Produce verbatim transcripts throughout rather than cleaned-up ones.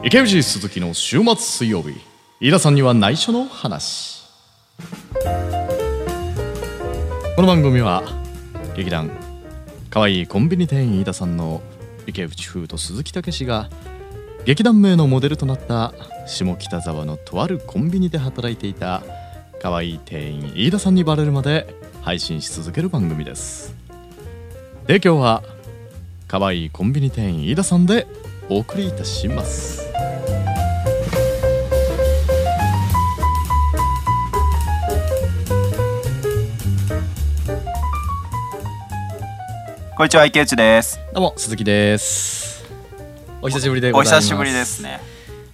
池藤鈴木の週末水曜日、飯田さんには内緒の話。この番組は劇団かわいいコンビニ店員飯田さんの池内風と鈴木武が劇団名のモデルとなった下北沢のとあるコンビニで働いていたかわいい店員飯田さんにバレるまで配信し続ける番組です。で、今日はかわいいコンビニ店員飯田さんでお送りいたします。こんにちは、池内です。どうも、鈴木です。お久しぶりでございます。お久しぶりですね。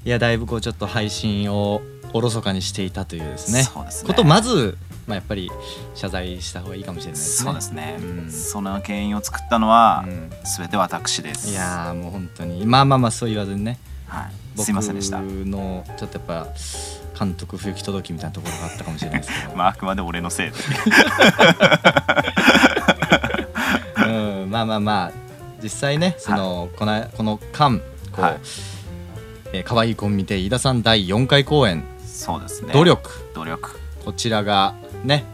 いや、だいぶこうちょっと配信をおろそかにしていたというですね、そうですねことまず、まあ、やっぱり謝罪した方がいいかもしれないですね。そうですね、うん、その原因を作ったのは、うん、全て私です。いやもう本当にまあまあまあそう言わずにね、はい、すいませんでした。僕のちょっとやっぱ監督不行き届きみたいなところがあったかもしれないですけどまああくまで俺のせいでまあまあまあ実際ね、その こ, のこの間こう、はい、えー、かわいいコンビ店飯田さんだいよんかい公演、そうですね、努力努力こちらがね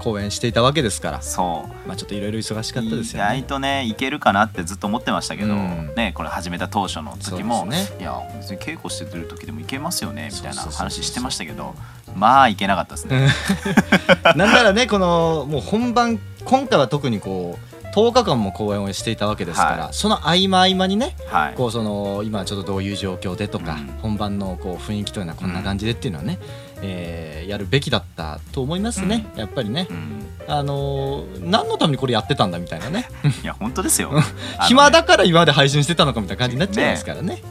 公演していたわけですから、そう、まあ、ちょっといろいろ忙しかったですよね。意外とねいけるかなってずっと思ってましたけど、うん、ね、これ始めた当初の時も、ね、いや別に稽古してる時でもいけますよねみたいな話してましたけど、そうそうそうそう、まあいけなかったですねなんならね、このもう本番今回は特にこうとおかかんも公演をしていたわけですから、はい、その合間合間にね、はい、こうその今ちょっとどういう状況でとか、うん、本番のこう雰囲気というのはこんな感じでっていうのはね、うん、えー、やるべきだったと思いますね、うん、やっぱりね、うん、あのー、何のためにこれやってたんだみたいなねいや本当ですよ暇だから今まで配信してたのかみたいな感じになっちゃいますからね、ね、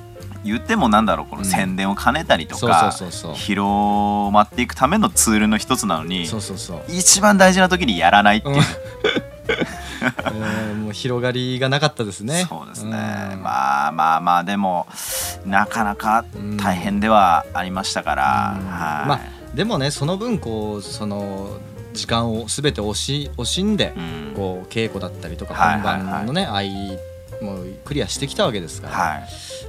言ってもなんだろう、この宣伝を兼ねたりとか広まっていくためのツールの一つなのに、そうそうそう、一番大事な時にやらないっていう、うんうん、もう広がりがなかったですね。そうですね、うん、まあまあまあでもなかなか大変ではありましたから、うん、はい、まあ、でもねその分こうその時間を全て惜し、惜しんで、うん、こう稽古だったりとか本番のね、はいはいはい、もうクリアしてきたわけですから、はい、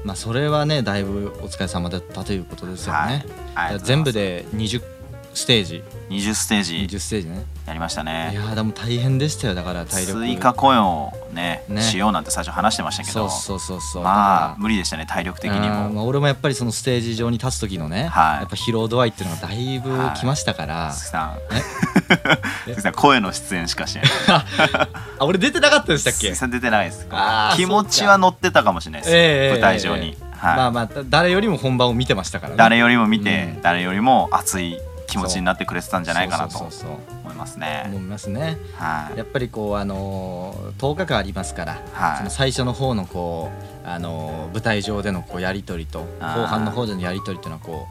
まあ、それはねだいぶお疲れ様だったということですよね、はい、全部でにじゅっステージにじゅっステージにじゅっステージね、やりましたね。いやでも大変でしたよ。だから体力追加公演を ね, ねしようなんて最初話してましたけど、そうそうそうそう、まあ無理でしたね体力的にも、まあ、俺もやっぱりそのステージ上に立つ時のね、はい、やっぱ疲労度合いっていうのがだいぶきましたから、はい、鈴木さん鈴木さん声の出演しかしないあ、俺出てなかったでしたっけ。鈴木さん出てないです。気持ちは乗ってたかもしれないです、えー、舞台上に、えーえー、はい、まあまあ誰よりも本番を見てましたからね。誰よりも見て、うん、誰よりも熱い気持ちになってくれてたんじゃないかなと思いますね。思いますね。はい、やっぱりこうあのー、とおかかんありますから、はい、その最初の方のこうあのー、舞台上でのこうやり取りと後半の方でのやり取りというのはこ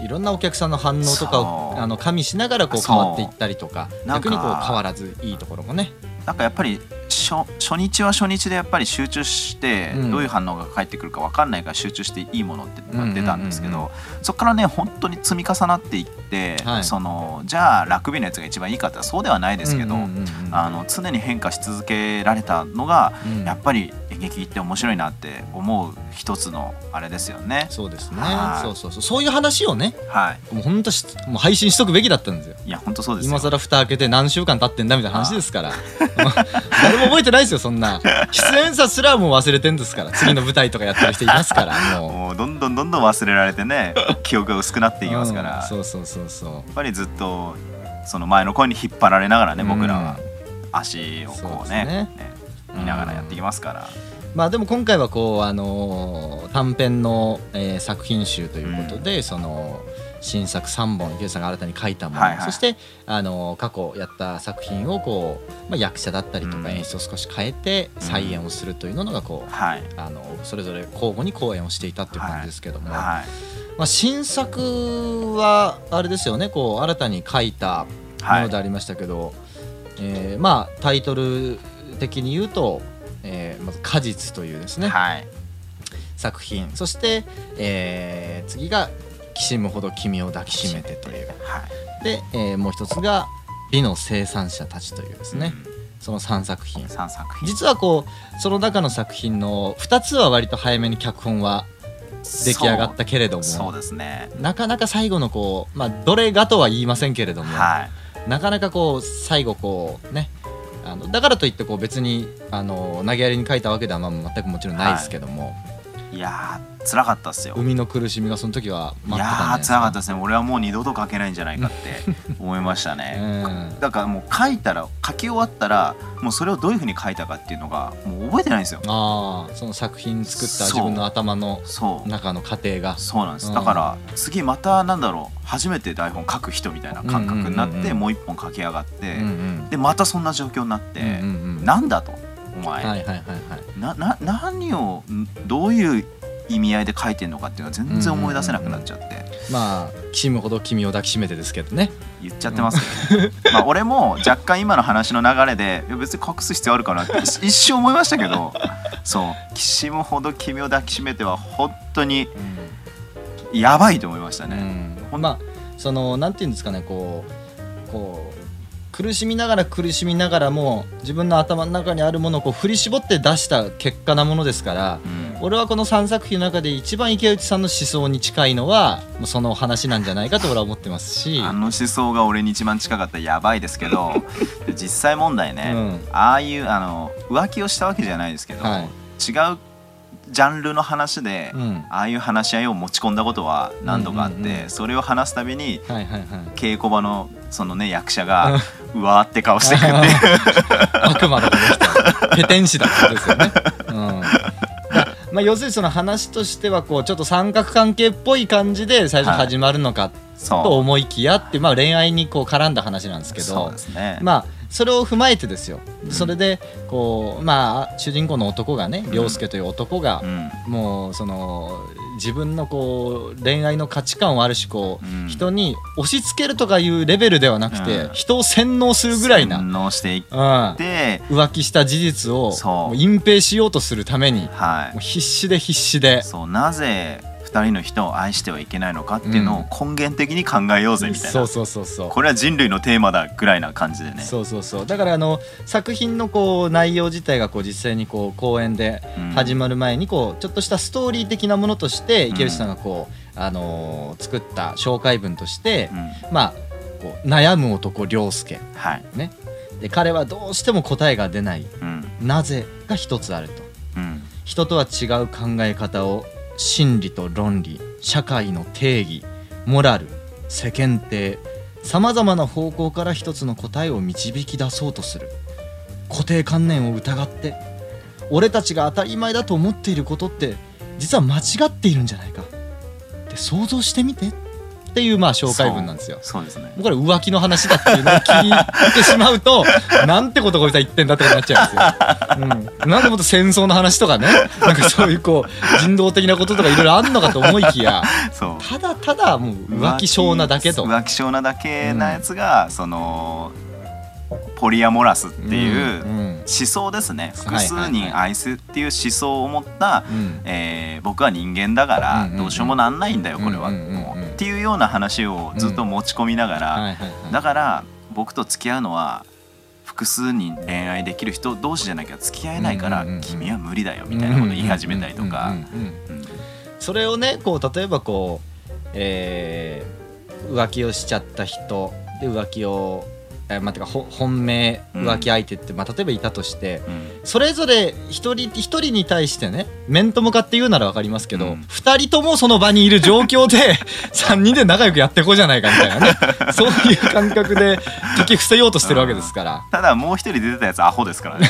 ういろんなお客さんの反応とかをあの加味しながらこう変わっていったりとか、逆にこう変わらずいいところもね。なんかやっぱり初, 初日は初日でやっぱり集中してどういう反応が返ってくるか分かんないから集中していいものって出たんですけど、そこからね本当に積み重なっていって、はい、そのじゃあラグビーのやつが一番いいかってそうではないですけど、うんうんうんうん、あの常に変化し続けられたのが、うん、やっぱり演劇って面白いなって思う一つのあれですよね。そうですね、そうそうそう、そういう話をね、はい、もう本当もう配信しとくべきだったんですよ。いや本当そうですよ。今更蓋開けて何週間経ってんだみたいな話ですから誰も覚えてないですよそんな出演者すらもう忘れてんですから。次の舞台とかやってる人いますからもう, もうどんどんどんどん忘れられてね記憶が薄くなっていきますから、うん、そうそうそうそう、やっぱりずっとその前の声に引っ張られながらね、うん、僕らは足をこう ね, うね, ね見ながらやっていきますから、うん、まあでも今回はこう、あのー、短編の、えー、作品集ということで、うん、その新作さんぼん池内さんが新たに書いたもの、はいはい、そして、あのー、過去やった作品をこう、まあ、役者だったりとか演出を少し変えて再演をするというのがこう、うん、あのー、それぞれ交互に公演をしていたという感じですけども、はいはい、まあ、新作はあれですよね、こう新たに書いたものでありましたけど、はい、えー、まあタイトル的に言うと、えー、まず果実というですね、はい、作品、そして、えー、次がきしむほど君を抱きしめてという、はい、で、えー、もう一つが美の生産者たちというですね、うん、そのさんさくひん、さんさく品実はこうその中の作品のふたつは割と早めに脚本は出来上がったけれども、そうですね、なかなか最後のこう、まあ、どれがとは言いませんけれども、はい、なかなかこう最後こうね、あのだからといってこう別にあの投げやりに書いたわけではまあ全くもちろんないですけども、はい、いやー辛かったっすよ。海の苦しみがその時は待ってたんじゃないですか。いやー辛かったですね。俺はもう二度と書けないんじゃないかって思いましたね、うん、だからもう書いたら書き終わったらもうそれをどういう風に書いたかっていうのがもう覚えてないんですよ。ああ、その作品作った自分の頭の中の過程がそう、そうなんです、うん、だから次またなんだろう初めて台本書く人みたいな感覚になって、うんうんうんうん、もう一本書き上がって、うんうん、でまたそんな状況になって、うんうんうん、なんだとお前、はいはいはいはい、なな何をどういう意味合いで書いてるのかっていうのは全然思い出せなくなっちゃって、うんうんうんうん、まあきしむほど君を抱きしめてですけどね、言っちゃってますけど、ね、うん、まあ俺も若干今の話の流れで別に隠す必要あるかなって一瞬思いましたけどそうきしむほど君を抱きしめては本当にやばいと思いましたね、うん、まあそのなんていうんですかね、こうこう苦しみながら苦しみながらも自分の頭の中にあるものをこう振り絞って出した結果なものですから、うん、俺はこのさんさく品の中で一番池内さんの思想に近いのはその話なんじゃないかと俺は思ってますしあの思想が俺に一番近かったらやばいですけど実際問題ね、うん、ああいうあの浮気をしたわけじゃないですけど、はい、違うジャンルの話で、うん、ああいう話し合いを持ち込んだことは何度かあって、うんうんうん、それを話すたびに、はいはいはい、稽古場のそのね役者がうわーって顔してくって悪魔だと思ってペテン師だってことですよね、うん、まあ、要するにその話としてはこうちょっと三角関係っぽい感じで最初始まるのかと思いきやって、はい、まあ、恋愛にこう絡んだ話なんですけど、そうですね、まあそれを踏まえてですよ、それでこう、まあ、主人公の男がね、凌介という男が、うん、もうその自分のこう恋愛の価値観をある種こう、うん、人に押し付けるとかいうレベルではなくて、うん、人を洗脳するぐらいな、洗脳していって、うん、浮気した事実をもう隠蔽しようとするために、はい、もう必死で必死で、そう、なぜふたりの人を愛してはいけないのかっていうのを根源的に考えようぜみたいな、うん、そうそうそうそう、これは人類のテーマだぐらいな感じでね、そうそうそう、だからあの作品のこう内容自体がこう実際にこう公演で始まる前にこうちょっとしたストーリー的なものとして池内さんがこう、うん、あのー、作った紹介文として、うん、まあこう悩む男凌介、はいね、で彼はどうしても答えが出ない、うん、なぜが一つあると、うん、人とは違う考え方を真理と論理、社会の定義、モラル、世間体、さまざまな方向から一つの答えを導き出そうとする。固定観念を疑って、俺たちが当たり前だと思っていることって実は間違っているんじゃないかって想像してみてっていう、まあ紹介文なんですよ。そう、そうですね。もうこれ浮気の話だっていうのを聞いてしまうとなんてことこいつは言ってんだってことになっちゃうんですよ、うん、なんでもっと戦争の話とかね、なんかそういうこう人道的なこととかいろいろあんのかと思いきやそうただただもう浮気性なだけと浮気、浮気性なだけなやつが、うん、そのポリアモラスっていう思想ですね、うんうん、複数人愛すっていう思想を持った、うんえー、僕は人間だからどうしようもなんないんだよこれは、うんうんうんうん、っていうような話をずっと持ち込みながら、うんはいはいはい、だから僕と付き合うのは複数人恋愛できる人同士じゃなきゃ付き合えないから君は無理だよみたいなことを言い始めたりとか、それをねこう例えばこう、えー、浮気をしちゃった人で浮気をまあ、てか本命浮気相手って、まあ、例えばいたとして、うん、それぞれ一人一人に対してね面と向かって言うなら分かりますけど、うん、ふたりともその場にいる状況でさんにんで仲良くやってこうじゃないかみたいなねそういう感覚で時伏せようとしてるわけですから、うん、ただもう一人出てたやつアホですからね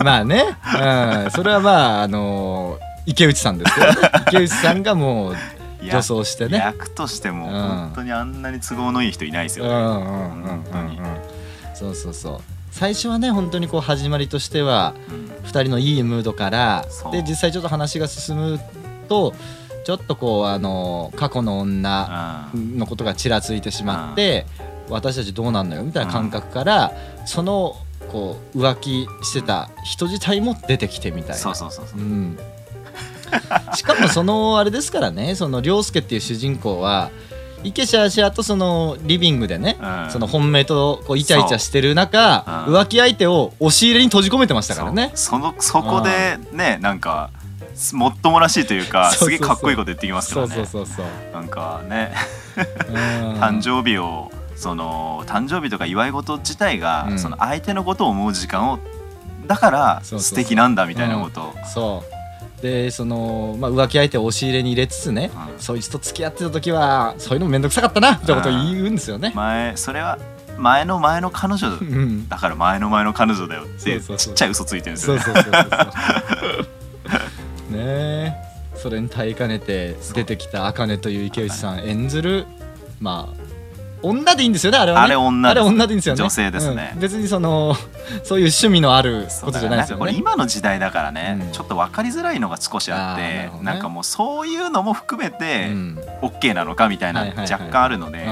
まあね、うん、それはまあ、あのー、池内さんですけどね池内さんがもう女装してね役としても本当にあんなに都合のいい人いないですよね、本当にそうそうそう、最初はね本当にこう始まりとしてはふたりのいいムードからで実際ちょっと話が進むとちょっとこうあの過去の女のことがちらついてしまって私たちどうなんのよみたいな感覚からそのこう浮気してた人自体も出てきてみたいな、そうそうそうそう、うん、しかもそのあれですからね、その凌介っていう主人公は池シャーシャーとそのリビングでね、うん、その本命とこうイチャイチャしてる中、うん、浮気相手を押し入れに閉じ込めてましたからね、 そ, そ, のそこでね、うん、なんかもっともらしいというかすげえかっこいいこと言ってきますけどね。そうそうそうそう、なんかね誕生日をその誕生日とか祝い事自体が、うん、その相手のことを思う時間をだから素敵なんだみたいなことを、そうそうそう、うん、そうでそのまあ、浮気相手を押し入れに入れつつね、うん、そいつと付き合ってた時はそういうのめんどくさかったなってことを言うんですよね。前それは前の前の彼女だ、うん、だから前の前の彼女だよってちっちゃい嘘ついてるんですよね。ねえ、それに耐えかねて出てきた茜という池内さん演ずる、まあ女でいいんですよね、あれはね。あれ女ですね。あれ女でいいんですよね。女性ですね。うん、別にそのそういう趣味のあることじゃないですよね。これ今の時代だからね、うん、ちょっと分かりづらいのが少しあって、な, ね、なんかもうそういうのも含めて OK なのかみたいな若干あるので、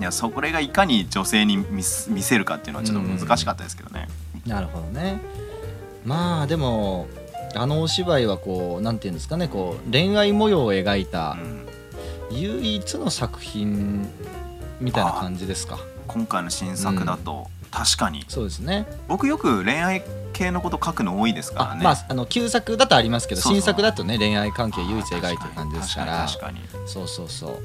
いやそれがいかに女性に 見, 見せるかっていうのはちょっと難しかったですけどね。うん、なるほどね。まあでもあのお芝居はこうなんていうんですかね、こう恋愛模様を描いた。うん、唯一の作品みたいな感じですか。今回の新作だと、うん、確かにそうですね。僕よく恋愛系のこと書くの多いですからね。あ、まあ、あの旧作だとありますけど、そうそう、新作だとね恋愛関係唯一描いてる感じですから。確かに確かに、そうそうそう。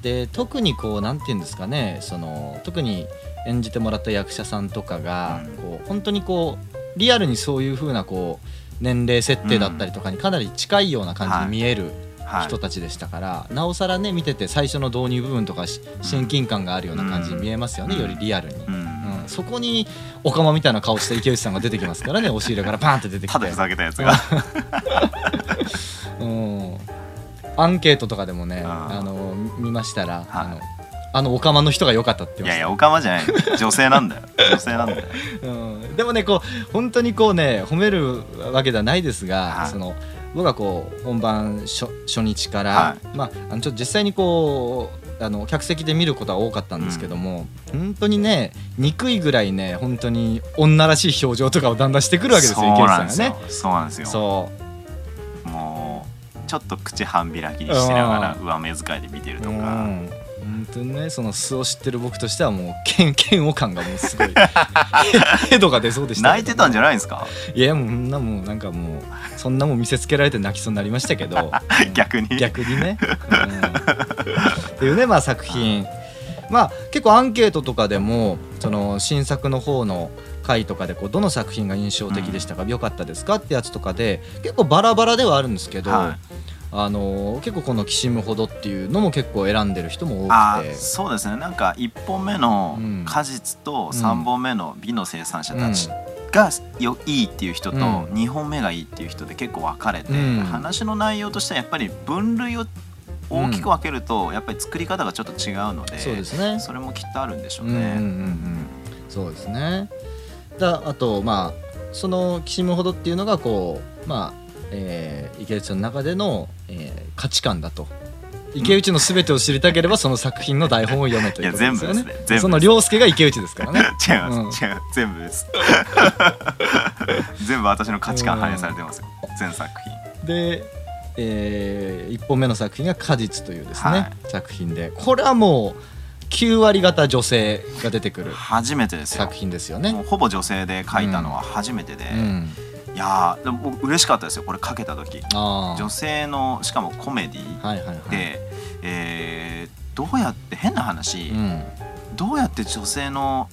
で特にこうなんていうんですかね、その特に演じてもらった役者さんとかが、うん、こう本当にこうリアルにそういう風なこう年齢設定だったりとかにかなり近いような感じに見える、うん、はいはい、人たちでしたから、なおさらね見てて最初の導入部分とか親近感があるような感じに見えますよね、うん、よりリアルに、うんうん、そこにオカマみたいな顔した池内さんが出てきますからね押し入れからパーンって出てきてただふざけたやつが、うん、アンケートとかでもね、あの見ましたら、はい、あのあのオカマの人が良かったって言いました。いやいやオカマじゃない女性なんだよ女性なんだよ、うん、でもねこう本当にこうね褒めるわけではないですが、はい、その僕はこう本番 初, 初日から、はい、まあ、あのちょっと実際にこうあの客席で見ることは多かったんですけども、うん、本当にね憎いぐらいね本当に女らしい表情とかをだんだんしてくるわけですよ池内さんがね。そうなんですよ。そうもうちょっと口半開きにしながら上目遣いで見てるとか、うん、本当にねその素を知ってる僕としてはもう嫌悪感がもうすごいヘドが出そうでした、ね、泣いてたんじゃないんですか。いやもうなもうなんかもうそんなもん見せつけられて泣きそうになりましたけど逆に逆にね、うん、っていうね、まあ、作品、まあ、結構アンケートとかでもその新作の方の回とかでこうどの作品が印象的でしたか、うん、良かったですかってやつとかで結構バラバラではあるんですけど、はい、あの結構このきしむほどっていうのも結構選んでる人も多くて。あ、そうですね。なんかいっぽんめの果実とさんぼんめの美の生産者たち、うんうんがよいいっていう人とにほんめがいいっていう人で結構分かれて、うん、話の内容としてはやっぱり分類を大きく分けるとやっぱり作り方がちょっと違うので、うん、そうですね、それもきっとあるんでしょうね、うんうんうん、そうですね。だあとまあそのきしむほどっていうのがこうまあ、えー、池内の中での、えー、価値観だと。池内の全てを知りたければその作品の台本を読めということですよね。いや全部ですね。全部です。その涼介が池内ですからね。違います、うん、違う全部です全部私の価値観反映されてますよ、うん、全作品で、えー、いっぽんめの作品が果実というですね、はい、作品でこれはもうきゅうわり方女性が出てくる初めてですよ。作品ですよね。もうほぼ女性で書いたのは初めてで、うんうんいやでも僕嬉しかったですよこれかけた時。あ女性のしかもコメディで、はいはいはいえー、どうやって変な話、うん、どうやって女性の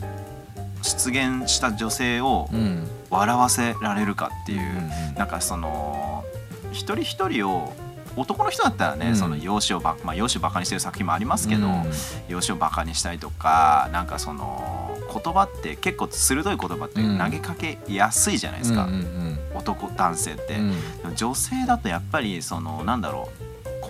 出現した女性を笑わせられるかっていう、うん、なんかその一人一人を男の人だったらね、うん、その容姿をバカ、まあ、容姿をバカにしてる作品もありますけど、うん、容姿をバカにしたりとかなんかその言葉って結構鋭い言葉って投げかけやすいじゃないですか、うんうんうん、男男性って、うん、でも女性だとやっぱりそのなんだろ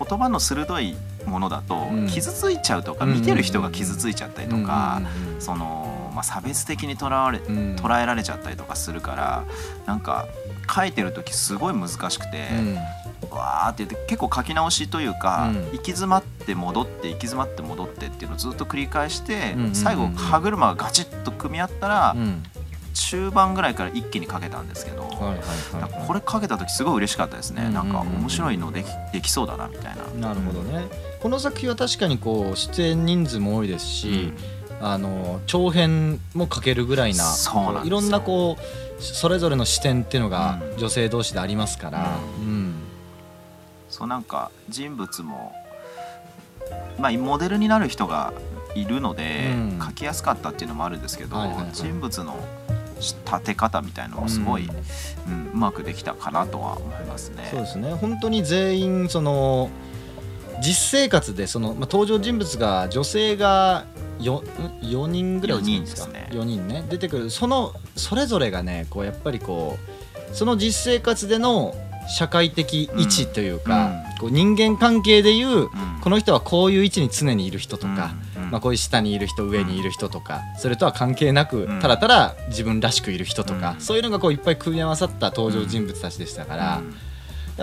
う言葉の鋭いものだと傷ついちゃうとか、うん、見てる人が傷ついちゃったりとか、うん、その、まあ、差別的に捉われ、うん、捉えられちゃったりとかするからなんか書いてる時すごい難しくて、うんわーって言って結構書き直しというか、うん、行き詰まって戻って行き詰まって戻ってっていうのをずっと繰り返して、うんうんうん、最後歯車がガチッと組み合ったら、うん、中盤ぐらいから一気に書けたんですけど、はいはいはい、なんかこれ書けた時すごい嬉しかったですね、うんうんうん、なんか面白いので き, できそうだなみたいな。なるほどね。この作品は確かにこう出演人数も多いですし、うんあの長編も書けるぐらい な, そうなんいろんなこうそれぞれの視点っていうのが女性同士でありますから、うんうん、そうなんか人物も、まあ、モデルになる人がいるので、うん、書きやすかったっていうのもあるんですけど、はいはいはい、人物の立て方みたいなのはすごい、うんうん、うまくできたかなとは思いますね。そうですね、本当に全員その実生活でその、まあ、登場人物が女性がよよにんぐらいですか、よにんですね、よにんね出てくる、そのそれぞれがねこうやっぱりこうその実生活での社会的位置というか、うん、こう人間関係でいう、うん、この人はこういう位置に常にいる人とか、うんまあ、こういう下にいる人上にいる人とか、それとは関係なく、うん、ただただ自分らしくいる人とか、うん、そういうのがこういっぱい組み合わさった登場人物たちでしたから、うん、だか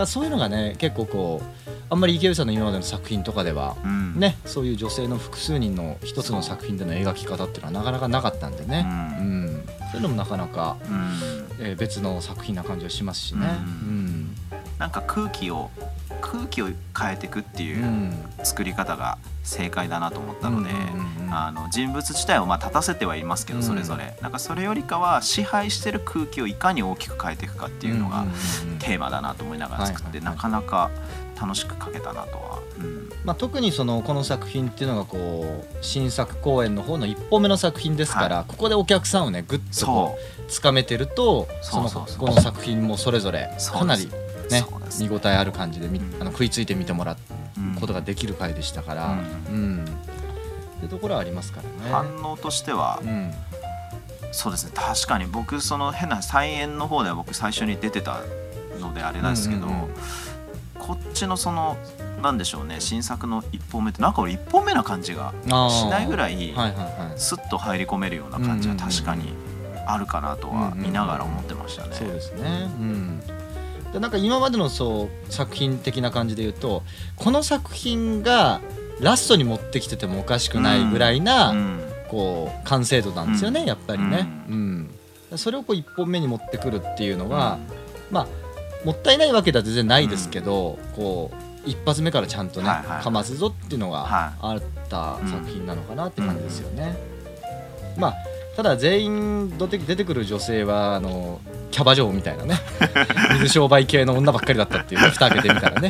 らそういうのがね結構こうあんまり池内さんの今までの作品とかでは、うんね、そういう女性の複数人の一つの作品での描き方っていうのはなかなかなかったんでね、うんうん、そういうのもなかなか、うんえー、別の作品な感じはしますしね、うんうん、なんか空気を空気を変えていくっていう作り方が正解だなと思ったので、うんうん、あの人物自体をまあ立たせてはいますけど、それぞれ、うん、なんかそれよりかは支配してる空気をいかに大きく変えていくかっていうのがテーマだなと思いながら作って、なかなか楽しく書けたなとは、うんまあ、特にそのこの作品っていうのがこう新作公演の方の一歩目の作品ですから、はい、ここでお客さんをねグッとこう掴めてると、そのこの作品もそれぞれかなりね、見応えある感じで、うん、あの食いついて見てもらうことができる回でしたから、うんうん、ってところはありますからね。反応としては、うん、そうですね、確かに僕その変な再演の方では僕最初に出てたのであれなんですけど、うんうんうん、こっちのそのなんでしょうね、新作の一本目ってなんか俺一本目な感じがしないぐらいスッと入り込めるような感じは確かにあるかなとは見ながら思ってましたね、うんうん、そうですね、うん、なんか今までのそう作品的な感じで言うと、この作品がラストに持ってきててもおかしくないぐらいな、うん、こう完成度なんですよね、うん、やっぱりね、うんうん、それをこういっぽんめに持ってくるっていうのは、うん、まあもったいないわけでは全然ないですけど、うん、こう一発目からちゃんとね、はいはい、かますぞっていうのがあった作品なのかなって感じですよね、うんうん、まあただ全員出てくる女性はあのキャバ嬢みたいなね水商売系の女ばっかりだったっていう、ね、蓋開けてみたらね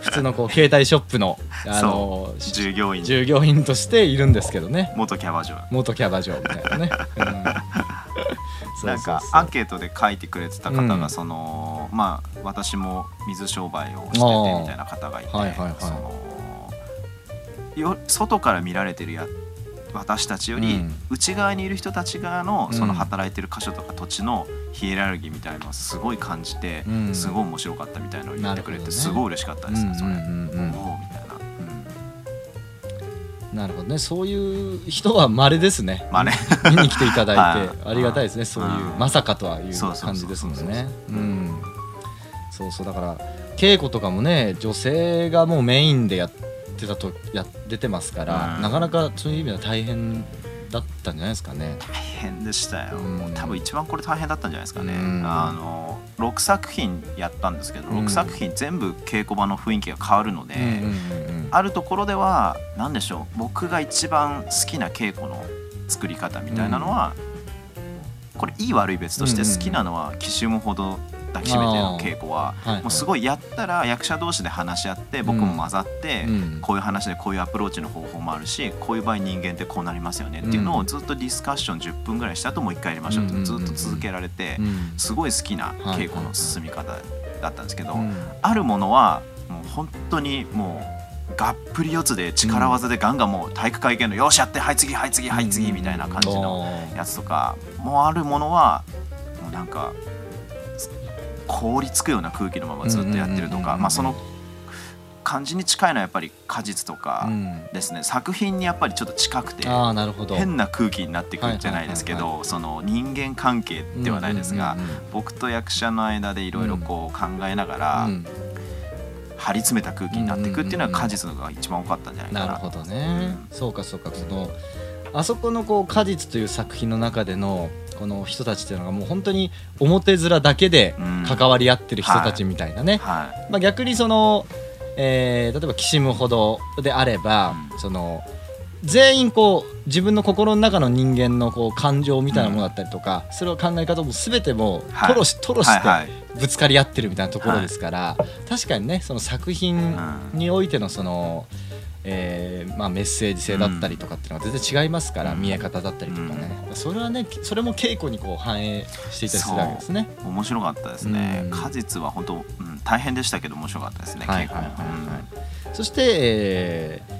普通のこう携帯ショップの、あのー、従業員従業員としているんですけどね、元キャバ嬢元キャバ嬢みたいなね、うん、なんかアンケートで書いてくれてた方がその、うん、まあ、私も水商売をしててみたいな方がいて、はいはいはい、そのよ外から見られてるやつ私たちより内側にいる人たち側のその働いてる箇所とか土地のヒエラルギーみたいなのをすごい感じて、すごい面白かったみたいなのを言ってくれて、すごい嬉しかったですね、それ。おーみたいな、うん、なるほどね、そういう人は稀ですね、見に来ていただいてありがたいですね、そういうまさかとはいう感じですもんね。そうそう、だから稽古とかもね女性がもうメインでやって出 たとや出てますから、うん、なかなかそういう意味では大変だったんじゃないですかね。大変でしたよ、うん、もう多分一番これ大変だったんじゃないですかね、うん、あのろくさく品やったんですけど、うん、ろくさく品全部稽古場の雰囲気が変わるので、うんうんうん、あるところでは何でしょう、僕が一番好きな稽古の作り方みたいなのは、うん、これいい悪い別として好きなのはきしむほど抱きしめての稽古は、はいはい、もうすごいやったら役者同士で話し合って僕も混ざって、うん、こういう話でこういうアプローチの方法もあるし、こういう場合人間ってこうなりますよねっていうのをずっとディスカッションじゅっぷんぐらいした後もういっかいやりましょうってずっと続けられて、すごい好きな稽古の進み方だったんですけど、あるものはもう本当にもうがっぷり四つで力技でガンガンもう体育会系のよしやってはい次はい次はい次みたいな感じのやつとか、もうあるものはもうなんか凍りつくような空気のままずっとやってるとか、まあその感じに近いのはやっぱり果実とかですね、うん、作品にやっぱりちょっと近くて、あー、なるほど、変な空気になってくるんじゃないですけど、はいはいはいはい、その人間関係ではないですが、うんうんうんうん、僕と役者の間でいろいろこう考えながら、うんうん、張り詰めた空気になっていくっていうのは果実のが一番多かったんじゃないかな、うんうんうん、なるほどね、うん、そうかそうか、そのあそこのこう果実という作品の中でのこの人たちっていうのがもう本当に表面だけで関わり合ってる人たちみたいなね、うんはいはい、まあ、逆にその、えー、例えばきしむほどであれば、うん、その全員こう自分の心の中の人間のこう感情みたいなものだったりとか、うん、それを考え方も全てもう吐露し、吐露してぶつかり合ってるみたいなところですから、はいはい、確かにねその作品においてのその、うんえーまあ、メッセージ性だったりとかっていうのは全然違いますから、うん、見え方だったりとかね、うん、それはねそれも稽古にこう反映していたりするわけですね。面白かったですね、うん、果実は本当、うん、大変でしたけど面白かったですね。そして、えー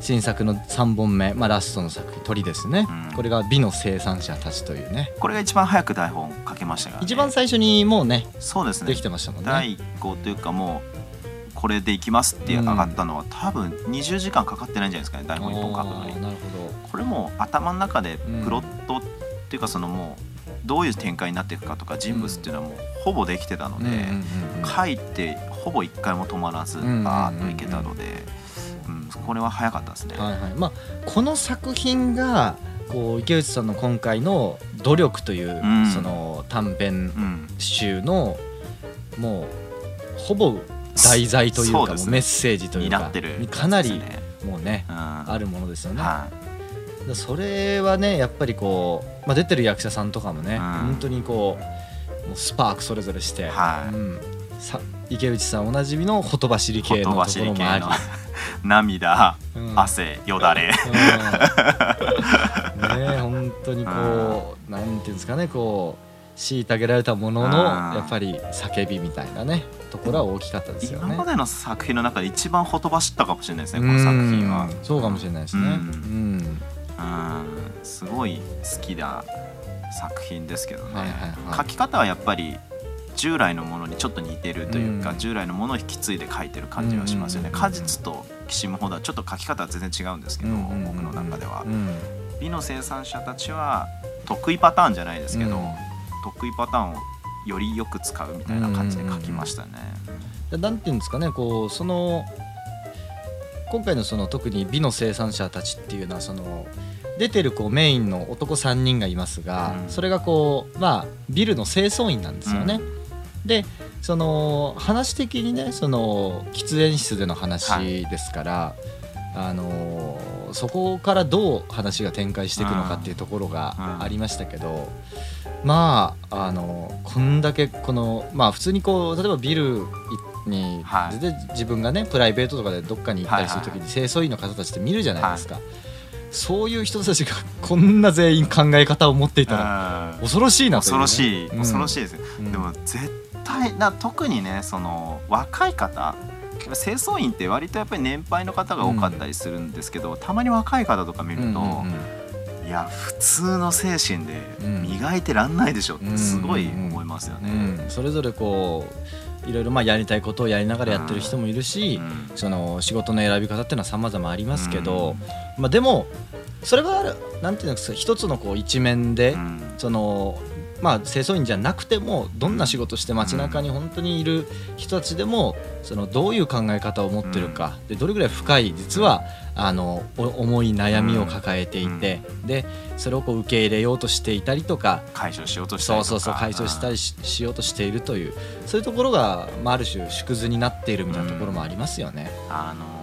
新作のさんぼんめ、まあ、ラストの作品「鳥」ですね、うん、これが美の生産者たちというね、これが一番早く台本書けましたから、ね、一番最初にもうねそうですねできてましたもんね。だいいっこうというかもうこれでいきますって上がったのは、うん、多分にじゅうじかんかかってないんじゃないですかね、台本いっぽん書くのに。なるほど。これも頭の中でプロットっていうかそのもうどういう展開になっていくかとか人物っていうのはもうほぼできてたので、書いてほぼいっかいも止まらずバーッといけたので。これは早かったですね、はいはい。まあ、この作品がこう池内さんの今回の努力という、うん、その短編集の、うん、もうほぼ題材というか、う、ね、もうメッセージというか、ね、かなりもうね、うん、あるものですよね、はい、それはねやっぱりこう、まあ、出てる役者さんとかもね、うん、本当にこう、もうスパークそれぞれして、はいうん、さ池内さんおなじみのほとばしり系のところもあり涙、うん、汗、よだれ、うんうん、ね本当にこう、うん、なんていうんですかねこう虐げられたものの、うん、やっぱり叫びみたいなねところは大きかったですよね。今までの作品の中で一番ほとばしったかもしれないですね、この作品は。うん、そうかもしれないですね、うんうんうん、すごい好きな作品ですけどね、はいはいはい、書き方はやっぱり従来のものにちょっと似てるというか、うん、従来のものを引き継いで書いてる感じがしますよね、うんうんうん、果実ときしむほどはちょっと書き方は全然違うんですけど、うんうんうん、僕の中では、うん、美の生産者たちは得意パターンじゃないですけど、うん、得意パターンをよりよく使うみたいな感じで書きましたね、うんうん、なんていうんですかねこうその今回のその特に美の生産者たちっていうのはその出てるこうメインの男さんにんがいますが、うん、それがこうまあビルの清掃員なんですよね、うんでその話的にねその喫煙室での話ですから、はい、あのそこからどう話が展開していくのかっていうところがありましたけど、まああのこんだけこのまあ普通にこう例えばビルに、はい、で自分がねプライベートとかでどっかに行ったりするときに清掃員の方たちって見るじゃないですか、はいはい、そういう人たちがこんな全員考え方を持っていたら恐ろしいなという、ね、恐ろしい恐ろしいです、うん、でも絶だ特にねその若い方清掃員って割とやっぱり年配の方が多かったりするんですけど、うん、たまに若い方とか見ると、うんうんうん、いや普通の精神で磨いてらんないでしょってすごい思いますよね、うんうんうん、それぞれこういろいろまあやりたいことをやりながらやってる人もいるし、うん、その仕事の選び方っていうのは様々ありますけど、うんまあ、でもそれはなんていうんですか一つのこう一面で、うん、そのまあ、清掃員じゃなくてもどんな仕事して街中に本当にいる人たちでもそのどういう考え方を持ってるかでどれぐらい深い実はあの重い悩みを抱えていてでそれをこう受け入れようとしていたりとか解消しようとしたりとかそうそうそう解消したりしようとしているというそういうところがある種縮図になっているみたいなところもありますよね。あのー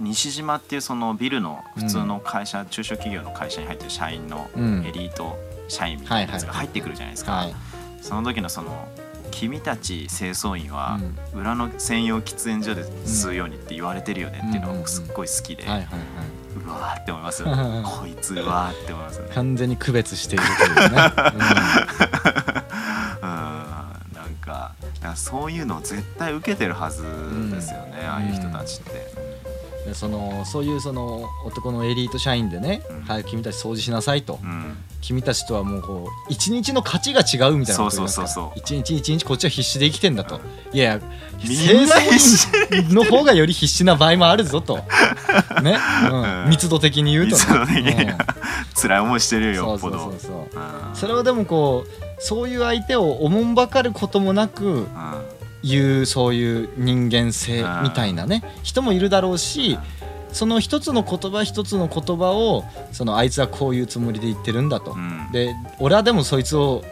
西島っていうそのビルの普通の会社、うん、中小企業の会社に入ってる社員のエリート社員みたいなやつが入ってくるじゃないですか、はいはい、その時のその君たち清掃員は裏の専用喫煙所で吸うようにって言われてるよねっていうのが僕すっごい好きで、うわーって思いますよねこいつはって思いますね完全に区別しているというね、うん、うんなんか、だからそういうのを絶対受けてるはずですよね、うん、ああいう人たちってでそのそういうその男のエリート社員でね、うん、はい、君たち掃除しなさいと、うん、君たちとはもうこう一日の価値が違うみたいなこと言いますから、そうそうそうそう一日一日こっちは必死で生きてんだと、うん、いやいや清掃員の方がより必死な場合もあるぞとね、うん、密度的に言うと、ね、うん、辛い思いしてるよ、よっぽど。そうそうそうそう。それはでもこうそういう相手をおもんばかることもなく、うんいうそういう人間性みたいなね人もいるだろうしその一つの言葉一つの言葉をそのあいつはこういうつもりで言ってるんだと、うん、で俺はでもそいつを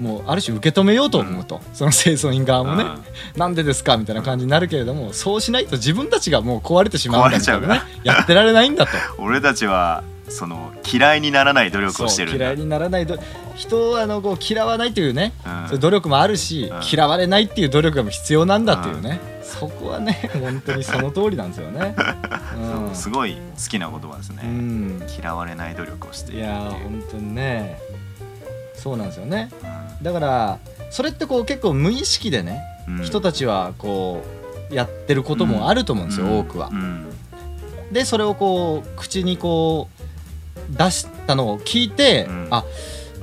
もうある種受け止めようと思うと、うん、その清掃員側もね、なんでですかみたいな感じになるけれども、そうしないと自分たちがもう壊れてしまうんだみたいなね、やってられないんだと俺たちはその嫌いにならない努力をしてるんだ、嫌いにならないど人をあのこう嫌わないというね、うん、そういう努力もあるし、うん、嫌われないっていう努力も必要なんだというね、うん、そこはね本当にその通りなんですよね、うん、すごい好きな言葉ですね、うん、嫌われない努力をしているっていう、いや本当にねそうなんですよね、うん、だからそれってこう結構無意識でね、うん、人たちはこうやってることもあると思うんですよ、うん、多くは、うん、でそれをこう口にこう出したのを聞いて、うん、あ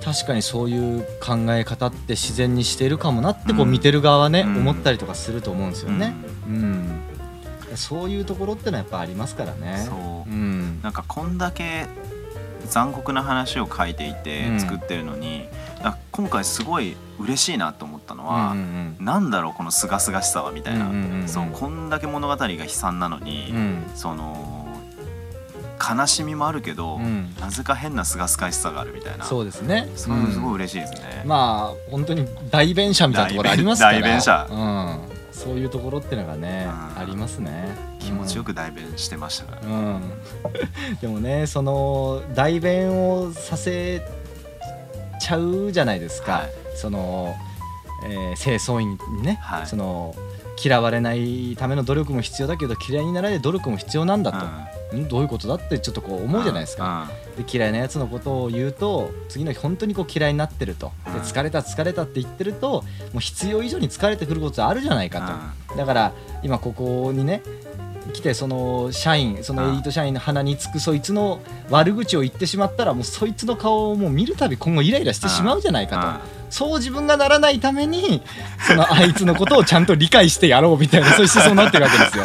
確かにそういう考え方って自然にしてるかもなってこう見てる側はね、うん、思ったりとかすると思うんですよね、うんうん、そういうところってのはやっぱありますからね。そう、うん、なんかこんだけ残酷な話を書いていて作ってるのに、うん、だ今回すごい嬉しいなと思ったのは、うんうん、なんだろうこの清々しさはみたいな、うんうんうん、そうこんだけ物語が悲惨なのに、うん、その悲しみもあるけど、うん、なぜか変なすがすがしさがあるみたいな。そうですね、それすごい嬉しいですね、うん、まあ本当に代弁者みたいなところありますから代弁者、うん、そういうところってのがね、うん、ありますね。気持ちよく代弁してましたから、うんうん、でもねその代弁をさせちゃうじゃないですか、はい、その、えー、清掃員にね、はい、その嫌われないための努力も必要だけど嫌いにならない努力も必要なんだと、うん、どういうことだってちょっとこう思うじゃないですか、うん、で嫌いなやつのことを言うと次の日本当にこう嫌いになってると、で疲れた疲れたって言ってるともう必要以上に疲れてくることあるじゃないかと、うん、だから今ここにね来てその社員そのエリート社員の鼻につくそいつの悪口を言ってしまったらもうそいつの顔をもう見るたび今後イライラしてしまうじゃないかと、そう自分がならないためにそのあいつのことをちゃんと理解してやろうみたいなそういう思想になってるわけですよ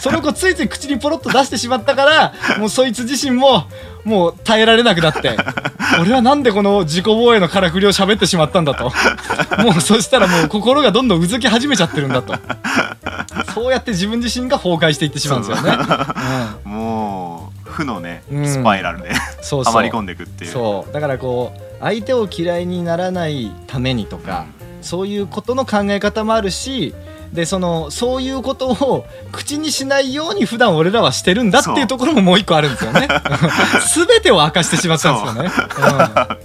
それをこうついつい口にポロッと出してしまったからもうそいつ自身ももう耐えられなくなって俺はなんでこの自己防衛のからくりを喋ってしまったんだともうそしたらもう心がどんどんうずき始めちゃってるんだとそうやって自分自身が崩壊していってしまうんですよね、うん、もう負のねスパイラルで、うん、そうそうはまり込んでいくっていう、そうだからこう相手を嫌いにならないためにとか、うん、そういうことの考え方もあるし、でそのそういうことを口にしないように普段俺らはしてるんだっていうところももう一個あるんですよね全てを明かしてしまったんですよね、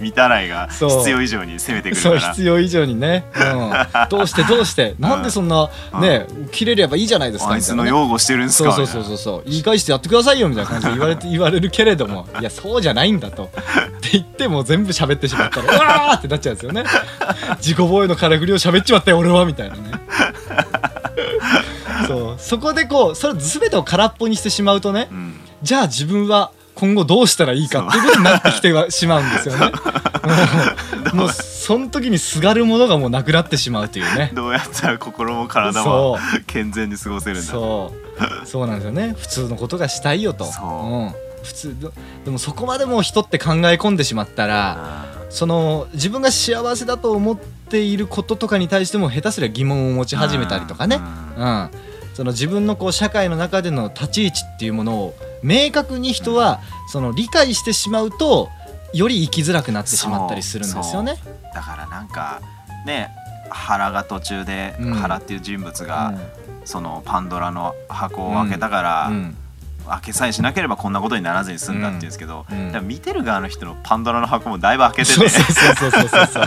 うん、見たらいが必要以上に攻めてくるから、そう必要以上にね、うん、どうしてどうしてなんでそんな、うん、ね切れればいいじゃないですかみたいな、ね、あいつの擁護してるんですか、そうそうそうそう言い返してやってくださいよみたいな感じで言われて言われるけれどもいやそうじゃないんだとって言ってもう全部喋ってしまったらうわーってなっちゃうんですよね自己防衛のからくりを喋っちまったよ俺はみたいなねそうそこでこうそれ全てを空っぽにしてしまうとね、うん、じゃあ自分は今後どうしたらいいかっていうことになってきてしまうんですよねもう、 もうその時にすがるものがもうなくなってしまうというね、どうやったら心も体も健全に過ごせるんだ、そう、そうなんですよね普通のことがしたいよと、そう、うん、普通でもそこまでも人って考え込んでしまったら、その自分が幸せだと思っていることとかに対しても下手すりゃ疑問を持ち始めたりとかね、うん、その自分のこう社会の中での立ち位置っていうものを明確に人はその理解してしまうとより生きづらくなってしまったりするんですよね。そうそうだからなんかね腹が途中で、うん、腹っていう人物が、うん、そのパンドラの箱を開けたから、うんうん、開けさえしなければこんなことにならずに済んだって言うんですけど、うん、でも見てる側の人のパンドラの箱もだいぶ開けてて、ね、そうそうそうそうそう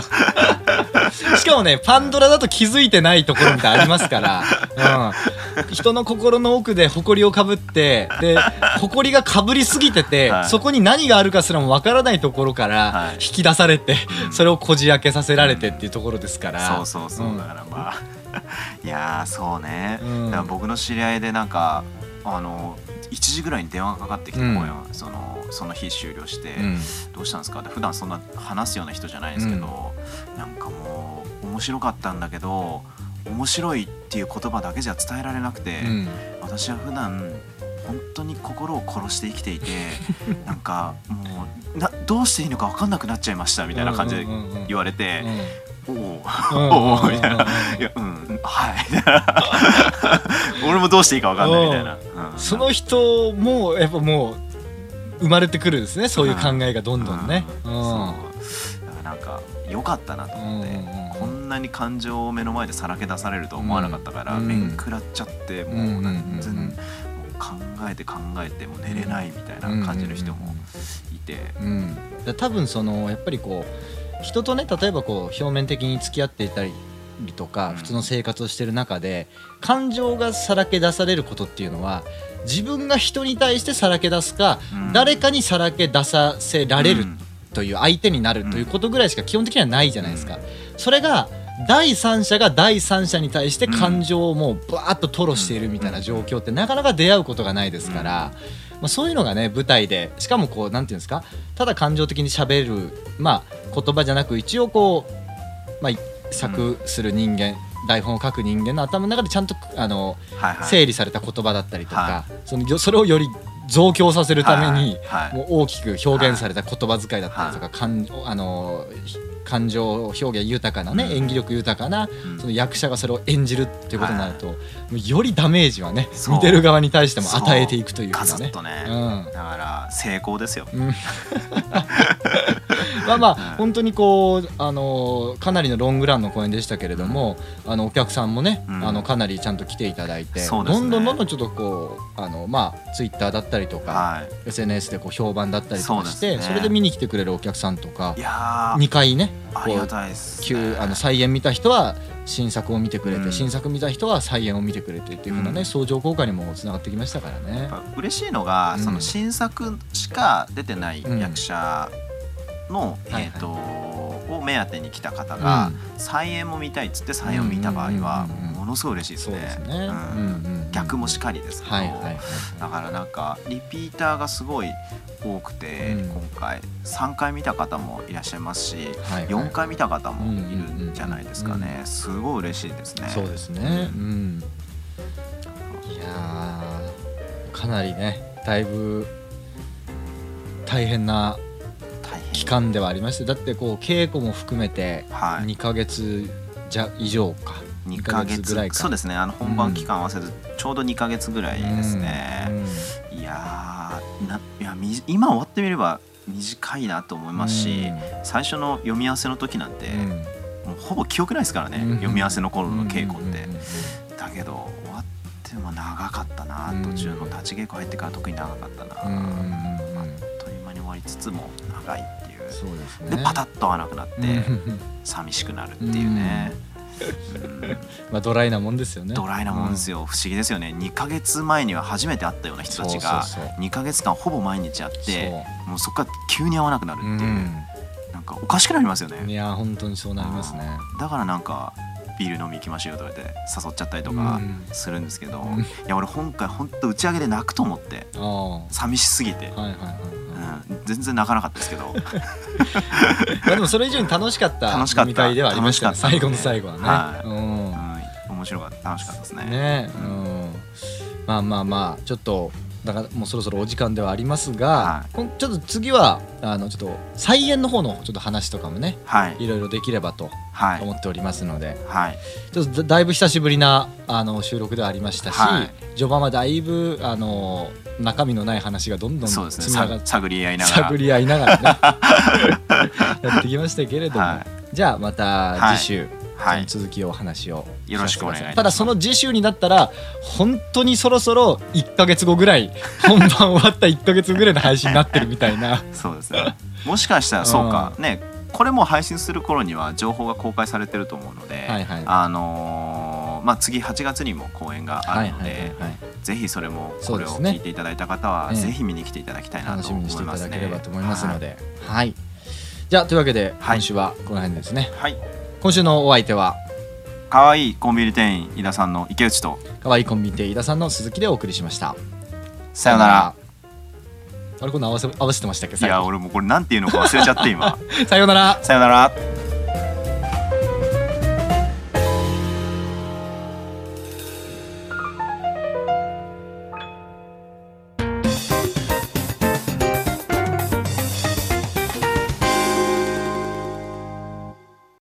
しかもねパンドラだと気づいてないところみたいありますから、うん、人の心の奥で埃をかぶってで埃がかぶりすぎてて、はい、そこに何があるかすらもわからないところから引き出されて、はい、それをこじ開けさせられてっていうところですから、うん、そうそうそうだからまあ、うん、いやそうね、うん、だから僕の知り合いでなんかあのいちじぐらいに電話がかかってきて、うん、その、その日終了して、うん、どうしたんですかって普段そんな話すような人じゃないんですけど、うん、なんかもう面白かったんだけど面白いっていう言葉だけじゃ伝えられなくて、うん、私は普段本当に心を殺して生きていてなんかもうなどうしていいのか分かんなくなっちゃいましたみたいな感じで言われて、おおみたいな、いやうんはい俺もどうしていいか分かんないみたいな、うん、その人もやっぱもう生まれてくるですねそういう考えがどんどんね、うんうんうん、そうだからなんかい良かったなと思って、うん、こんなに感情を目の前でさらけ出されると思わなかったから、うん、面食らっちゃってもう全然、うん、もう考えて考えても寝れないみたいな感じの人もいて、うんうん、多分そのやっぱりこう人とね、例えばこう表面的に付き合っていたりとか普通の生活をしてる中で感情がさらけ出されることっていうのは、自分が人に対してさらけ出すか、うん、誰かにさらけ出させられるという相手になるということぐらいしか基本的にはないじゃないですか。それが第三者が第三者に対して感情をもうバーッと吐露しているみたいな状況ってなかなか出会うことがないですから、まあ、そういうのがね舞台で、しかもこうなんていうんですか、ただ感情的に喋る、まあ、言葉じゃなく一応こう、まあ、作する人間、台本を書く人間の頭の中でちゃんとあの、はいはい、整理された言葉だったりとか、はい、そのそれをより増強させるために、はいはい、もう大きく表現された言葉遣いだったりとか、はい、感, あの感情表現豊かな、ね、うん、演技力豊かな、うん、その役者がそれを演じるっていうことになると、はい、もうよりダメージはね、見てる側に対しても与えていくというかね、ずっとね、うん、だから成功ですよ。まあまあ、本当にこう、あのー、かなりのロングランの公演でしたけれども、うん、あのお客さんもね、うん、あのかなりちゃんと来ていただいて、ね、どんどんどんどんちょっとこうあの、まあ、Twitter だったりとか、はい、エスエヌエス でこう評判だったりとかして そ,、ね、それで見に来てくれるお客さんとか、いやにかいね、こうありがたいです、ね、旧あの再演見た人は新作を見てくれて、うん、新作見た人は再演を見てくれてっていう風なね、うん、相乗効果にもつながってきましたからね。やっぱ嬉しいのが、うん、その新作しか出てない役者、うんのえーとを目当てに来た方が再演も見たいっつって再演を見た場合はものすごい嬉しいですね。逆もしかりですけど、だからなんかリピーターがすごい多くて、今回さんかい見た方もいらっしゃいますし、よんかい見た方もいるんじゃないですかね。すごい嬉しいですね。そうですね、うん、いやかなりね、だいぶ大変な期間ではありました。だってこう稽古も含めてにかげつじゃ以上か、はい、にかげつぐらいか、そうですね、あの本番期間合わせてちょうどにかげつぐらいですね、うん、いやーないや今終わってみれば短いなと思いますし、うん、最初の読み合わせの時なんて、うん、もうほぼ記憶ないですからね、うん、読み合わせの頃の稽古って、うん、だけど終わっても長かったな、うん、途中の立ち稽古入ってから特に長かったな、うん、あっという間に終わりつつも長いっていう、そうですね、でパタッと合わなくなって寂しくなるっていうね、うんうん、まあドライなもんですよね。ドライなもんですよ、うん、不思議ですよね。にかげつまえには初めて会ったような人たちがにかげつかんほぼ毎日会って、もうそこから急に会わなくなるっていう、うん、なんかおかしくなりますよね。いや本当にそうなりますね、うん、だからなんかビール飲み行きましょうとかって誘っちゃったりとかするんですけど、うん、いや俺今回本当打ち上げで泣くと思って寂しすぎて、はいはいはい、全然泣かなかったですけどでもそれ以上に楽しかった飲み会ではありましたね。最後の最後はね、はい、うん、面白かった、楽しかったです ね, ね、うんうん、まあまあまあちょっとだからもうそろそろお時間ではありますが、はい、ちょっと次はあのちょっと再演の方のちょっと話とかもね、はい、いろいろできればと思っておりますので、はい、ちょっとだいぶ久しぶりなあの収録ではありましたし、はい、序盤はだいぶあの中身のない話がどんどんつながって、そうですね、探り合いながら探り合いながらねやってきましたけれども、はい、じゃあまた次週、はい、はい、続きをお話をよろしくお願いします。ただその次週になったら本当にそろそろいっかげつごぐらい本番終わったいっかげつぐらいの配信になってるみたいなそうですね、もしかしたらそうか、うん、ね、これも配信する頃には情報が公開されてると思うので、はいはい、あのーまあ、次はちがつにも公演があるので、はいはいはいはい、ぜひそれもこれを聞いていただいた方は、ね、ぜひ見に来ていただきたいなと思いますね。楽しみにしていただければと思いますので、はいはい、じゃあというわけで今週はこの辺ですね、はいはい、今週のお相手は可愛いコンビニ店員井田さんの池内と可愛いコンビニ店員井田さんの鈴木でお送りしました。さよなら。あれこんな合わせ、合わせてましたっけ。いや俺もこれなんていうのか忘れちゃって今さよならさよなら。